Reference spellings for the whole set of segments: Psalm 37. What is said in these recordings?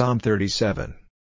Psalm 37.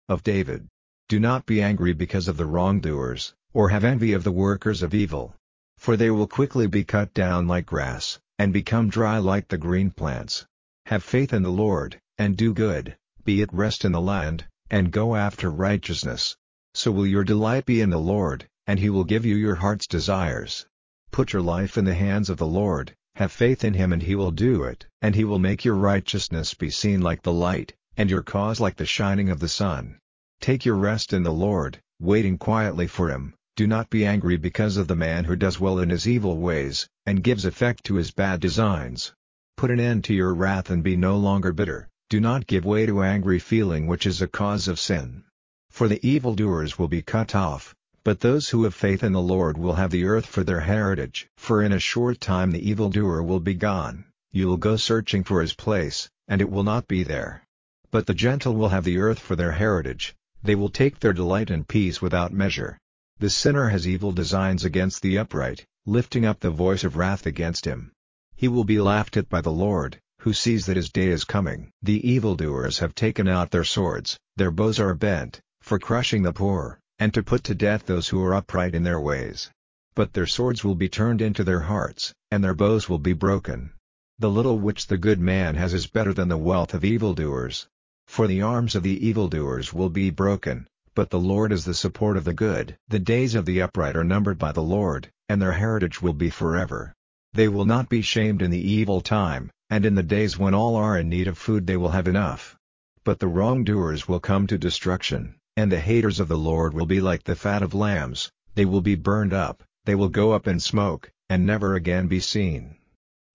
Of David. Do not be angry because of the wrongdoers, or have envy of the workers of evil. For they will quickly be cut down like grass, and become dry like the green plants. Have faith in the Lord, and do good, be at rest in the land, and go after righteousness. So will your delight be in the Lord, and he will give you your heart's desires. Put your life in the hands of the Lord, have faith in him and he will do it. And he will make your righteousness be seen like the light, and your cause like the shining of the sun. Take your rest in the Lord, waiting quietly for him. Do not be angry because of the man who does well in his evil ways, and gives effect to his bad designs. Put an end to your wrath and be no longer bitter. Do not give way to angry feeling, which is a cause of sin. For the evildoers will be cut off, but those who have faith in the Lord will have the earth for their heritage. For in a short time the evildoer will be gone, you will go searching for his place, and it will not be there. But the gentle will have the earth for their heritage, they will take their delight in peace without measure. The sinner has evil designs against the upright, lifting up the voice of wrath against him. He will be laughed at by the Lord, who sees that his day is coming. The evildoers have taken out their swords, their bows are bent, for crushing the poor, and to put to death those who are upright in their ways. But their swords will be turned into their hearts, and their bows will be broken. The little which the good man has is better than the wealth of evildoers. For the arms of the evildoers will be broken, but the Lord is the support of the good. The days of the upright are numbered by the Lord, and their heritage will be forever. They will not be shamed in the evil time, and in the days when all are in need of food they will have enough. But the wrongdoers will come to destruction. And the haters of the Lord will be like the fat of lambs, they will be burned up, they will go up in smoke, and never again be seen.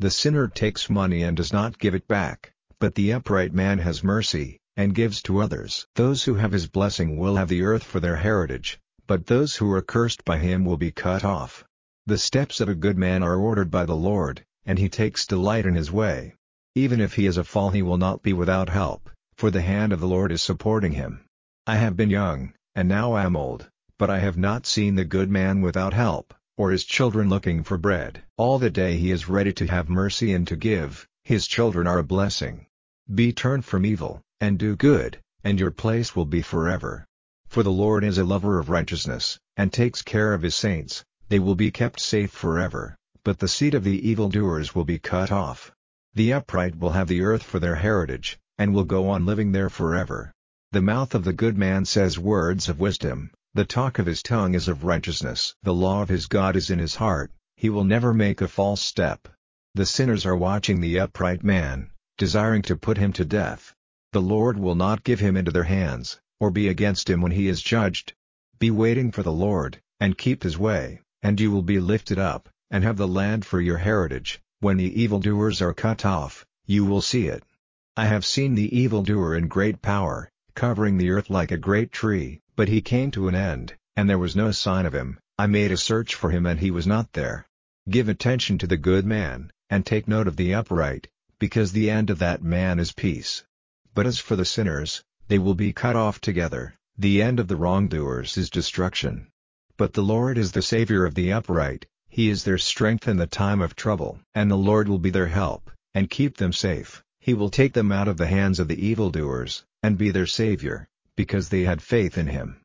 The sinner takes money and does not give it back, but the upright man has mercy, and gives to others. Those who have his blessing will have the earth for their heritage, but those who are cursed by him will be cut off. The steps of a good man are ordered by the Lord, and he takes delight in his way. Even if he is a fall he will not be without help, for the hand of the Lord is supporting him. I have been young, and now I am old, but I have not seen the good man without help, or his children looking for bread. All the day he is ready to have mercy and to give, his children are a blessing. Be turned from evil, and do good, and your place will be forever. For the Lord is a lover of righteousness, and takes care of his saints, they will be kept safe forever, but the seed of the evildoers will be cut off. The upright will have the earth for their heritage, and will go on living there forever. The mouth of the good man says words of wisdom, the talk of his tongue is of righteousness. The law of his God is in his heart, he will never make a false step. The sinners are watching the upright man, desiring to put him to death. The Lord will not give him into their hands, or be against him when he is judged. Be waiting for the Lord, and keep his way, and you will be lifted up, and have the land for your heritage. When the evildoers are cut off, you will see it. I have seen the evildoer in great power, covering the earth like a great tree, but he came to an end, and there was no sign of him. I made a search for him and he was not there. Give attention to the good man, and take note of the upright, because the end of that man is peace. But as for the sinners, they will be cut off together, the end of the wrongdoers is destruction. But the Lord is the Savior of the upright, he is their strength in the time of trouble. And the Lord will be their help, and keep them safe, he will take them out of the hands of the evildoers, and be their Savior, because they had faith in him.